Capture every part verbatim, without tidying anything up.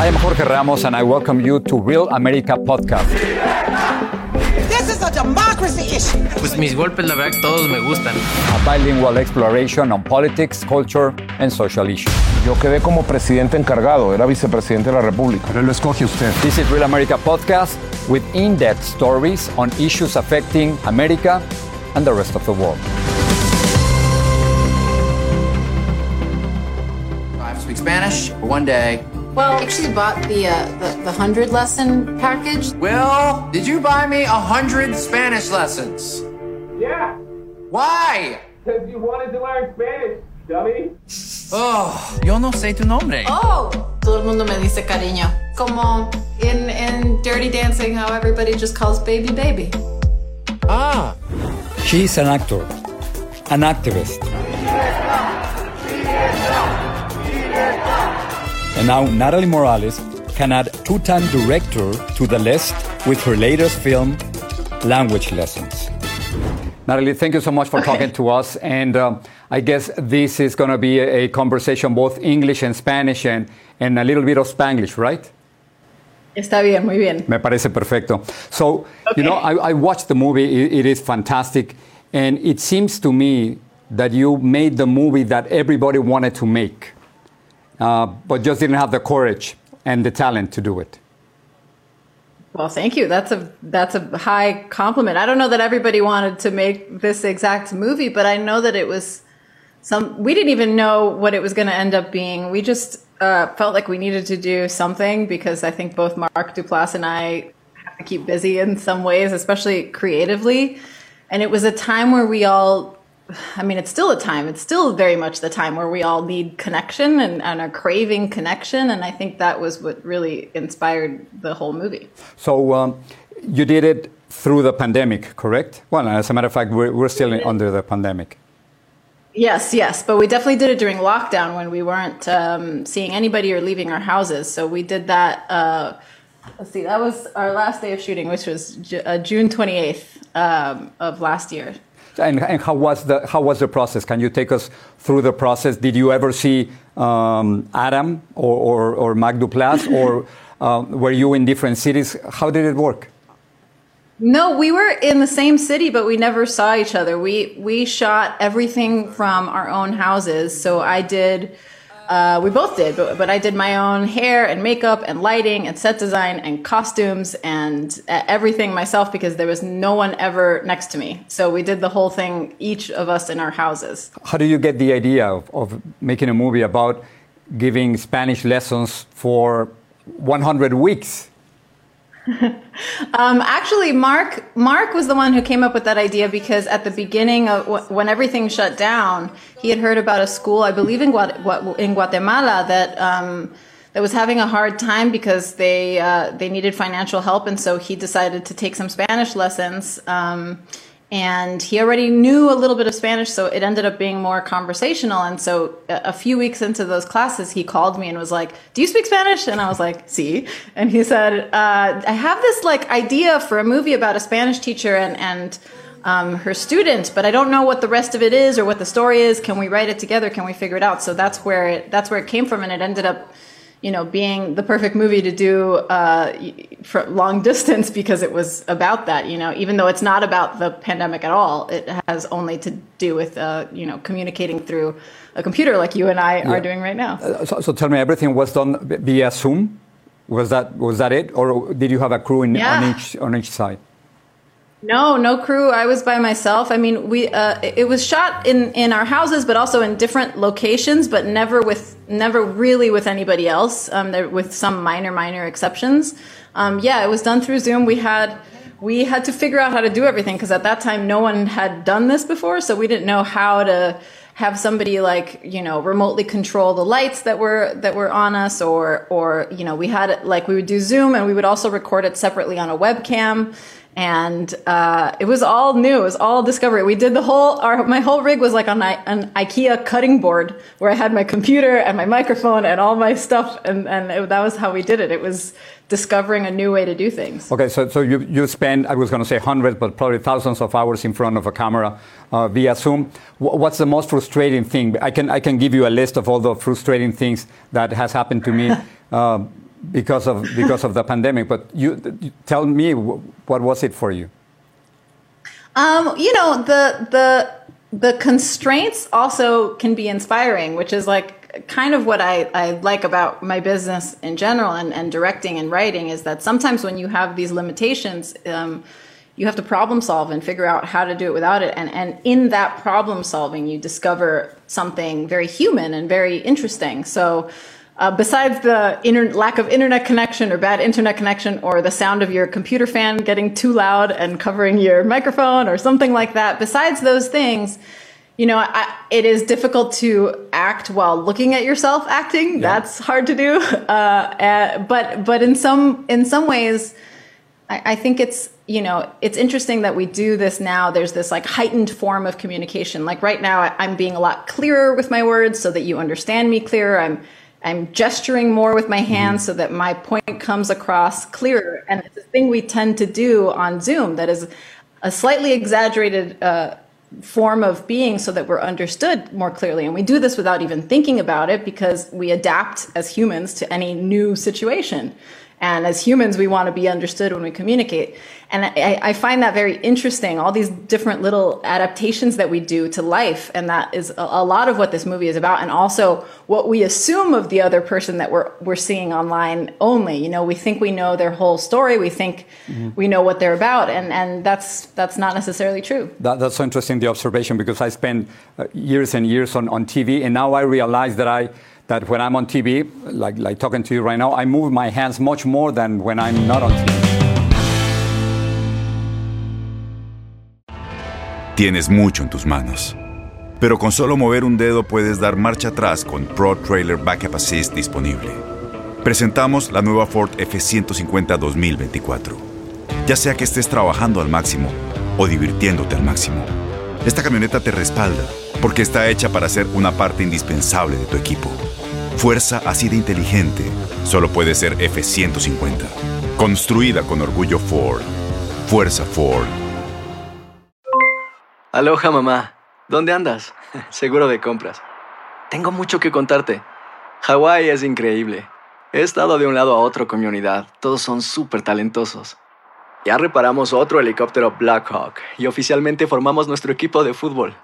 I am Jorge Ramos, and I welcome you to Real America Podcast. This is a democracy issue. Pues mis golpes, la verdad, todos me gustan. A bilingual exploration on politics, culture, and social issues. Yo quedé como presidente encargado, era vicepresidente de la República. Pero lo escoge usted. This is Real America Podcast with in-depth stories on issues affecting America and the rest of the world. I have to speak Spanish one day. Well, I actually bought the, uh, the the hundred lesson package. Will, did you buy me a hundred Spanish lessons? Yeah. Why? Because you wanted to learn Spanish, dummy. Oh, yo no sé tu nombre. Oh, todo el mundo me dice cariño. Como in in Dirty Dancing, how everybody just calls baby baby. Ah, she's an actor, an activist. And now Natalie Morales can add two-time director to the list with her latest film, Language Lessons. Natalie, thank you so much for okay. talking to us. And uh, I guess this is going to be a, a conversation both English and Spanish and, and a little bit of Spanglish, right? Está bien, muy bien. Me parece perfecto. So, okay. you know, I, I watched the movie. It, it is fantastic. And it seems to me that you made the movie that everybody wanted to make. Uh, but just didn't have the courage and the talent to do it. Well, thank you. That's a that's a high compliment. I don't know that everybody wanted to make this exact movie, but I know that it was some. We didn't even know what it was going to end up being. We just uh, felt like we needed to do something because I think both Mark Duplass and I have to keep busy in some ways, especially creatively. And it was a time where we all. I mean, it's still a time. It's still very much the time where we all need connection and, and are craving connection. And I think that was what really inspired the whole movie. So um, you did it through the pandemic, correct? Well, as a matter of fact, we're, we're still in, under the pandemic. Yes, yes. But we definitely did it during lockdown when we weren't um, seeing anybody or leaving our houses. So we did that. Uh, let's see, that was our last day of shooting, which was J- uh, June twenty-eighth um, of last year. And, and how was the how was the process? Can you take us through the process? Did you ever see um, Adam or, or, or Mark Duplass, or uh, were you in different cities? How did it work? No, we were in the same city, but we never saw each other. We we shot everything from our own houses. So I did, uh, we both did, but, but I did my own hair and makeup and lighting and set design and costumes and everything myself because there was no one ever next to me. So we did the whole thing, each of us in our houses. How do you get the idea of, of making a movie about giving Spanish lessons for one hundred weeks? um, actually, Mark, Mark was the one who came up with that idea because at the beginning, of w- when everything shut down, he had heard about a school, I believe in, Gua- in Guatemala, that um, that was having a hard time because they uh, they needed financial help, and so he decided to take some Spanish lessons. Um, and he already knew a little bit of Spanish, so it ended up being more conversational. And so a few weeks into those classes, he called me and was like, do you speak Spanish? And I was like, sí. And he said, uh, I have this like idea for a movie about a Spanish teacher and, and um, her student, but I don't know what the rest of it is or what the story is. Can we write it together? Can we figure it out? So that's where it, that's where it came from. And it ended up you know, being the perfect movie to do uh, for long distance because it was about that, you know, even though it's not about the pandemic at all, it has only to do with, uh, you know, communicating through a computer like you and I yeah. are doing right now. Uh, so, so tell me, everything was done via Zoom? Was that was that it? Or did you have a crew in, yeah. on each on each side? No, no crew. I was by myself. I mean, we uh, it was shot in, in our houses, but also in different locations, but never with never really with anybody else. Um, there, with some minor minor exceptions. Um, yeah, it was done through Zoom. We had we had to figure out how to do everything because at that time no one had done this before, so we didn't know how to have somebody like, you know, remotely control the lights that were that were on us, or or you know, we had like we would do Zoom and we would also record it separately on a webcam. And uh, it was all new. It was all discovery. We did the whole, our, my whole rig was like on I, an IKEA cutting board where I had my computer and my microphone and all my stuff. And, and it, that was how we did it. It was discovering a new way to do things. Okay, so, so you, you spend, I was going to say hundreds, but probably thousands of hours in front of a camera uh, via Zoom. W- what's the most frustrating thing? I can, I can give you a list of all the frustrating things that has happened to me. uh, Because of because of the pandemic, but you, you tell me what was it for you? Um, you know, the the the constraints also can be inspiring, which is like kind of what I, I like about my business in general and, and directing and writing is that sometimes when you have these limitations, um, you have to problem solve and figure out how to do it without it. And and in that problem solving, you discover something very human and very interesting. So. Uh, besides the inter- lack of internet connection or bad internet connection or the sound of your computer fan getting too loud and covering your microphone or something like that, besides those things, you know, I, it is difficult to act while looking at yourself acting. Yeah. That's hard to do. Uh, uh, but but in some in some ways, I, I think it's, you know, it's interesting that we do this now. There's this like heightened form of communication. Like right now, I, I'm being a lot clearer with my words so that you understand me clearer. I'm I'm gesturing more with my hands so that my point comes across clearer. And it's a thing we tend to do on Zoom that is a slightly exaggerated uh, form of being so that we're understood more clearly. And we do this without even thinking about it because we adapt as humans to any new situation. And as humans, we want to be understood when we communicate. And I, I find that very interesting, all these different little adaptations that we do to life. And that is a, a lot of what this movie is about. And also what we assume of the other person that we're we're seeing online only. You know, we think we know their whole story. We think mm-hmm. we know what they're about. And, and that's that's not necessarily true. That, that's so interesting, the observation, because I spent years and years on, on T V. And now I realize that I... that when I'm on T V, like like talking to you right now, I move my hands much more than when I'm not on T V. Tienes mucho en tus manos, pero con solo mover un dedo puedes dar marcha atrás con Pro Trailer Backup Assist disponible. Presentamos la nueva Ford F ciento cincuenta dos mil veinticuatro. Ya sea que estés trabajando al máximo o divirtiéndote al máximo, esta camioneta te respalda porque está hecha para ser una parte indispensable de tu equipo. Fuerza así de inteligente solo puede ser F ciento cincuenta. Construida con orgullo Ford. Fuerza Ford. Aloha, mamá. ¿Dónde andas? Seguro de compras. Tengo mucho que contarte. Hawái es increíble. He estado de un lado a otro con mi unidad. Todos son súper talentosos. Ya reparamos otro helicóptero Black Hawk y oficialmente formamos nuestro equipo de fútbol.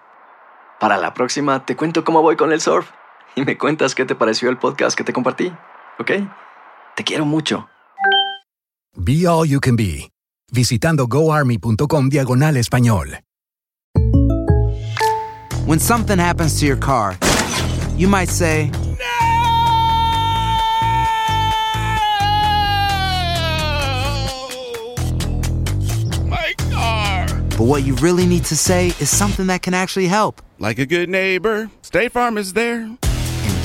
Para la próxima, te cuento cómo voy con el surf y me cuentas qué te pareció el podcast que te compartí, ¿ok? Te quiero mucho. Be all you can be. Visitando goarmy.com diagonal español. When something happens to your car, you might say, "No! My car!" But what you really need to say is something that can actually help. Like a good neighbor, State Farm is there. And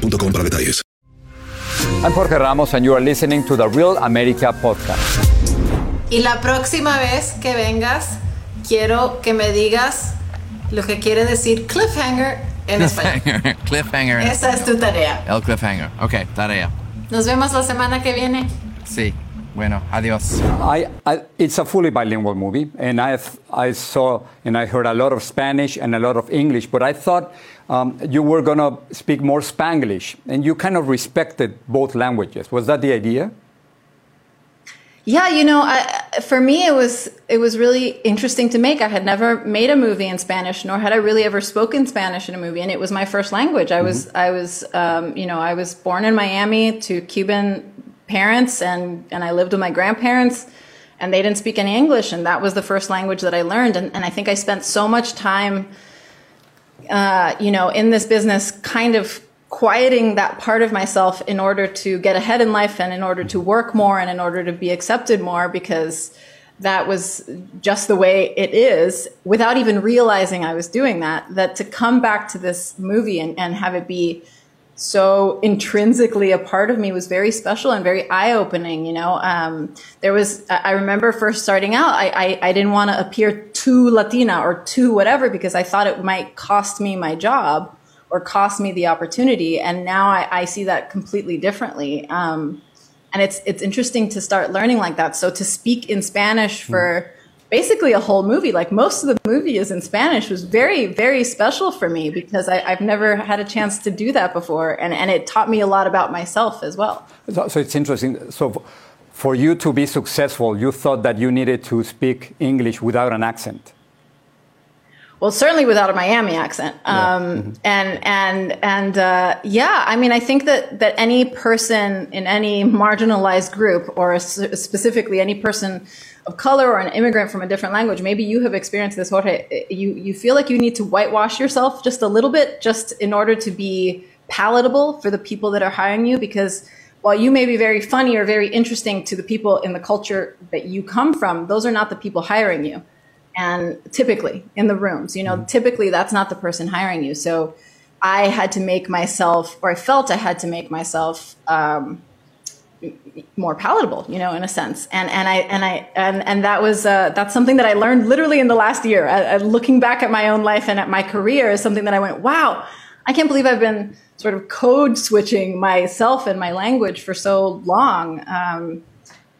punto com para detalles. I'm Jorge Ramos and you are listening to the Real America Podcast. Y la próxima vez que vengas, quiero que me digas lo que quiere decir cliffhanger en español. Cliffhanger. Cliffhanger. Esa es tu tarea. El cliffhanger. Ok, tarea. Nos vemos la semana que viene. Sí. Bueno, adiós. I, I, it's a fully bilingual movie, and I I saw and I heard a lot of Spanish and a lot of English, but I thought um, you were going to speak more Spanglish, and you kind of respected both languages. Was that the idea? Yeah, you know, I, for me, it was it was really interesting to make. I had never made a movie in Spanish, nor had I really ever spoken Spanish in a movie, and it was my first language. I mm-hmm. was I was um, you know I was born in Miami to Cuban parents, and, and I lived with my grandparents, and they didn't speak any English, and that was the first language that I learned. And, and I think I spent so much time, uh, you know, in this business, kind of quieting that part of myself in order to get ahead in life, and in order to work more, and in order to be accepted more, because that was just the way it is, without even realizing I was doing that, that to come back to this movie and, and have it be so intrinsically a part of me was very special and very eye-opening. You know, um, there was, I remember first starting out, I, I, I didn't want to appear too Latina or too whatever, because I thought it might cost me my job or cost me the opportunity. And now I, I see that completely differently. Um, and it's, it's interesting to start learning like that. So to speak in Spanish for basically a whole movie, like most of the movie is in Spanish, was very, very special for me, because I, I've never had a chance to do that before. And, and it taught me a lot about myself as well. So, so it's interesting. So for you to be successful, you thought that you needed to speak English without an accent. Well, certainly without a Miami accent. Yeah. Um, mm-hmm. And, and, and uh, yeah, I mean, I think that, that any person in any marginalized group, or a, specifically any person of color or an immigrant from a different language, maybe you have experienced this, Jorge, you, you feel like you need to whitewash yourself just a little bit, just in order to be palatable for the people that are hiring you, because while you may be very funny or very interesting to the people in the culture that you come from, those are not the people hiring you. And typically in the rooms, you know, typically that's not the person hiring you. So I had to make myself, or I felt I had to make myself um, more palatable, you know, in a sense. And, and I, and I, and, and that was, uh, that's something that I learned literally in the last year. I, I, looking back at my own life and at my career is something that I went, wow, I can't believe I've been sort of code switching myself and my language for so long. Um,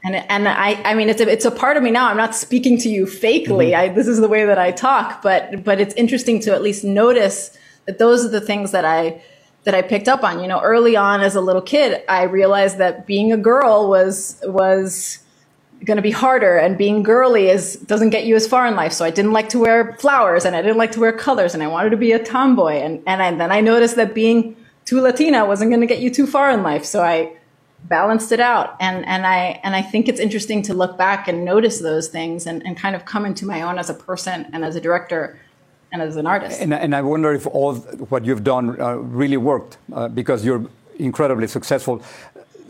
And and I I mean it's a it's a part of me now. I'm not speaking to you fakely. Mm-hmm. I, this is the way that I talk. But but it's interesting to at least notice that those are the things that I that I picked up on. You know, early on as a little kid, I realized that being a girl was was going to be harder, and being girly is doesn't get you as far in life. So I didn't like to wear flowers, and I didn't like to wear colors, and I wanted to be a tomboy. And and, I, and then I noticed that being too Latina wasn't going to get you too far in life. So I balanced it out. And, and I, and I think it's interesting to look back and notice those things, and, and kind of come into my own as a person and as a director and as an artist. And, and I wonder if all what you've done uh, really worked, uh, because you're incredibly successful,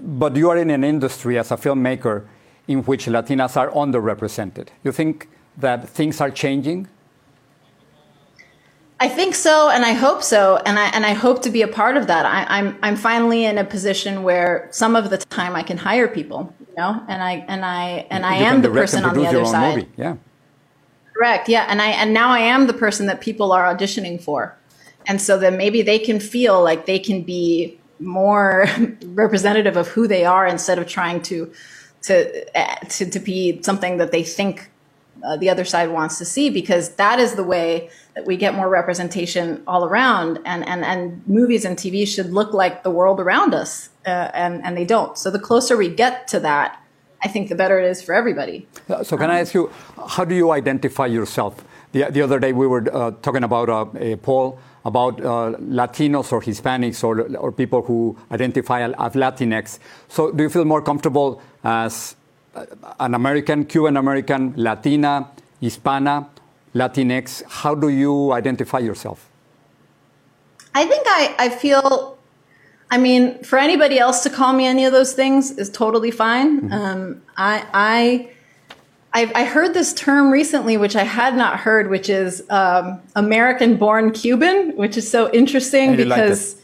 but you are in an industry as a filmmaker in which Latinas are underrepresented. You think that things are changing? I think so, and I hope so, and I and I hope to be a part of that. I, I'm I'm finally in a position where some of the time I can hire people, you know, and I and I and I am the person on the other side. Movie. Yeah, correct. Yeah, and I and now I am the person that people are auditioning for, and so then maybe they can feel like they can be more representative of who they are, instead of trying to to to, to be something that they think Uh, the other side wants to see, because that is the way that we get more representation all around, and and and movies and T V should look like the world around us, uh, and and they don't. So the closer we get to that, I think the better it is for everybody. So can um, I ask you, how do you identify yourself? The the other day we were uh, talking about uh, uh, Paul about uh, Latinos or Hispanics or, or people who identify as Latinx. So do you feel more comfortable as an American, Cuban-American, Latina, Hispana, Latinx? How do you identify yourself? I think I, I feel, I mean, for anybody else to call me any of those things is totally fine. Mm-hmm. Um, I, I I've, I heard this term recently, which I had not heard, which is um, American-born Cuban, which is so interesting because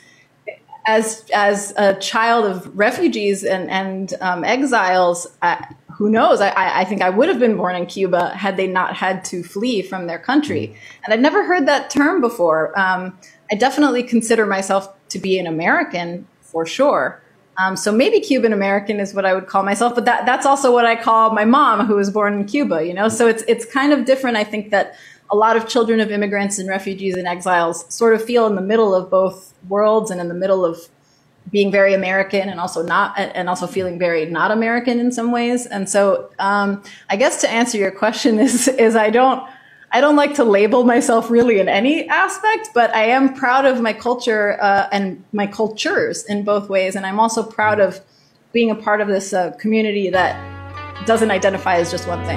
like as as a child of refugees and, and um, exiles, I, who knows, I, I think I would have been born in Cuba had they not had to flee from their country. Mm-hmm. And I'd never heard that term before. Um, I definitely consider myself to be an American for sure. Um, so maybe Cuban American is what I would call myself, but that, that's also what I call my mom, who was born in Cuba, you know? So it's, it's kind of different. I think that a lot of children of immigrants and refugees and exiles sort of feel in the middle of both worlds and in the middle of being very American and also not, and also feeling very not American in some ways. And so, um, I guess to answer your question is, is I don't, I don't like to label myself really in any aspect, but I am proud of my culture uh, and my cultures in both ways. And I'm also proud of being a part of this uh, community that doesn't identify as just one thing.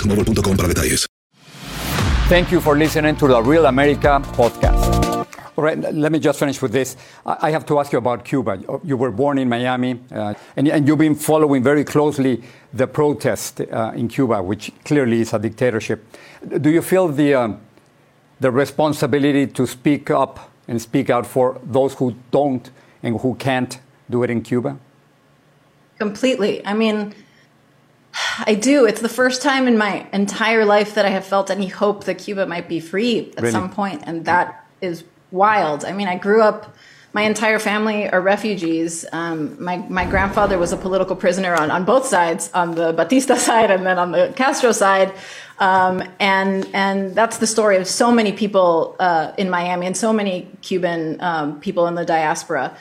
Mobile. Thank you for listening to the Real America Podcast. All right, let me just finish with this. I have to ask you about Cuba. You were born in Miami, uh, and, and you've been following very closely the protest uh, in Cuba, which clearly is a dictatorship. Do you feel the, um, the responsibility to speak up and speak out for those who don't and who can't do it in Cuba? Completely. I mean... I do. It's the first time in my entire life that I have felt any hope that Cuba might be free at really? some point, and that is wild. I mean, I grew up, my entire family are refugees. Um, my, my grandfather was a political prisoner on, on both sides, on the Batista side and then on the Castro side. Um, and and that's the story of so many people uh, in Miami and so many Cuban um, people in the diaspora.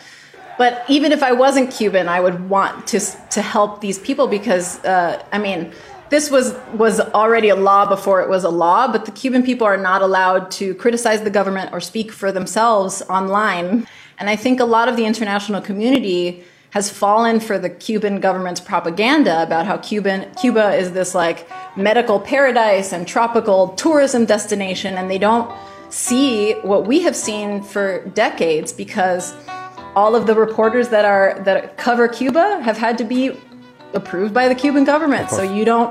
But even if I wasn't Cuban, I would want to to help these people because, uh, I mean, this was, was already a law before it was a law, but the Cuban people are not allowed to criticize the government or speak for themselves online. And I think a lot of the international community has fallen for the Cuban government's propaganda about how Cuban Cuba is this, like, medical paradise and tropical tourism destination, and they don't see what we have seen for decades because... all of the reporters that are that cover Cuba have had to be approved by the Cuban government. So you don't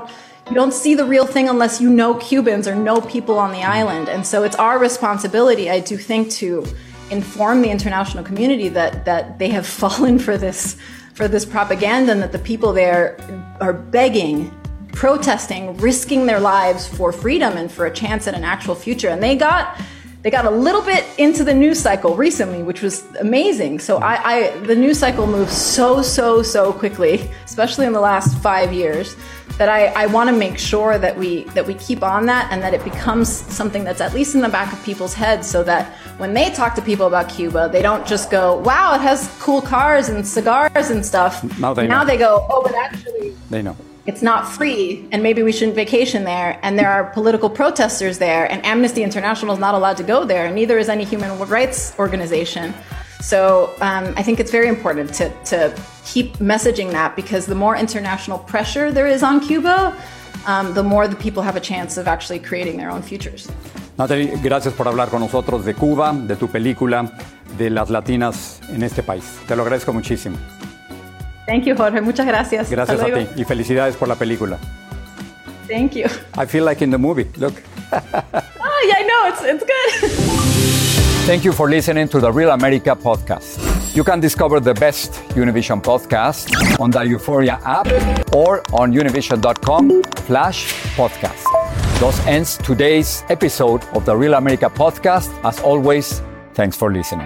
You don't see the real thing unless you know Cubans or know people on the island. And so it's our responsibility, I do think, to inform the international community that that they have fallen for this for this propaganda, and that the people there are begging, protesting, risking their lives for freedom and for a chance at an actual future. And they got they got a little bit into the news cycle recently, which was amazing. So I, I the news cycle moves so, so, so quickly, especially in the last five years. That I, I want to make sure that we that we keep on that, and that it becomes something that's at least in the back of people's heads, so that when they talk to people about Cuba, they don't just go, "Wow, it has cool cars and cigars and stuff." Now they now know. They go, "Oh, but actually, they know it's not free, and maybe we shouldn't vacation there." And there are political protesters there, and Amnesty International is not allowed to go there, and neither is any human rights organization. So um, I think it's very important to, to keep messaging that, because the more international pressure there is on Cuba, um, the more the people have a chance of actually creating their own futures. Natalie, gracias por hablar con nosotros de Cuba, de tu película, de las latinas en este país. Te lo agradezco muchísimo. Thank you, Jorge. Muchas gracias. Gracias a ti, y felicidades por la película. Thank you. I feel like in the movie. Look. Oh, yeah, I know. It's, it's good. Thank you for listening to the Real America Podcast. You can discover the best Univision podcast on the Euphoria app or on univision.com slash podcast. Thus ends today's episode of the Real America Podcast. As always, thanks for listening.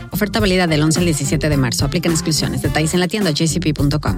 Oferta válida del once al diecisiete de marzo. Aplican exclusiones. Detalles en la tienda j c p punto com.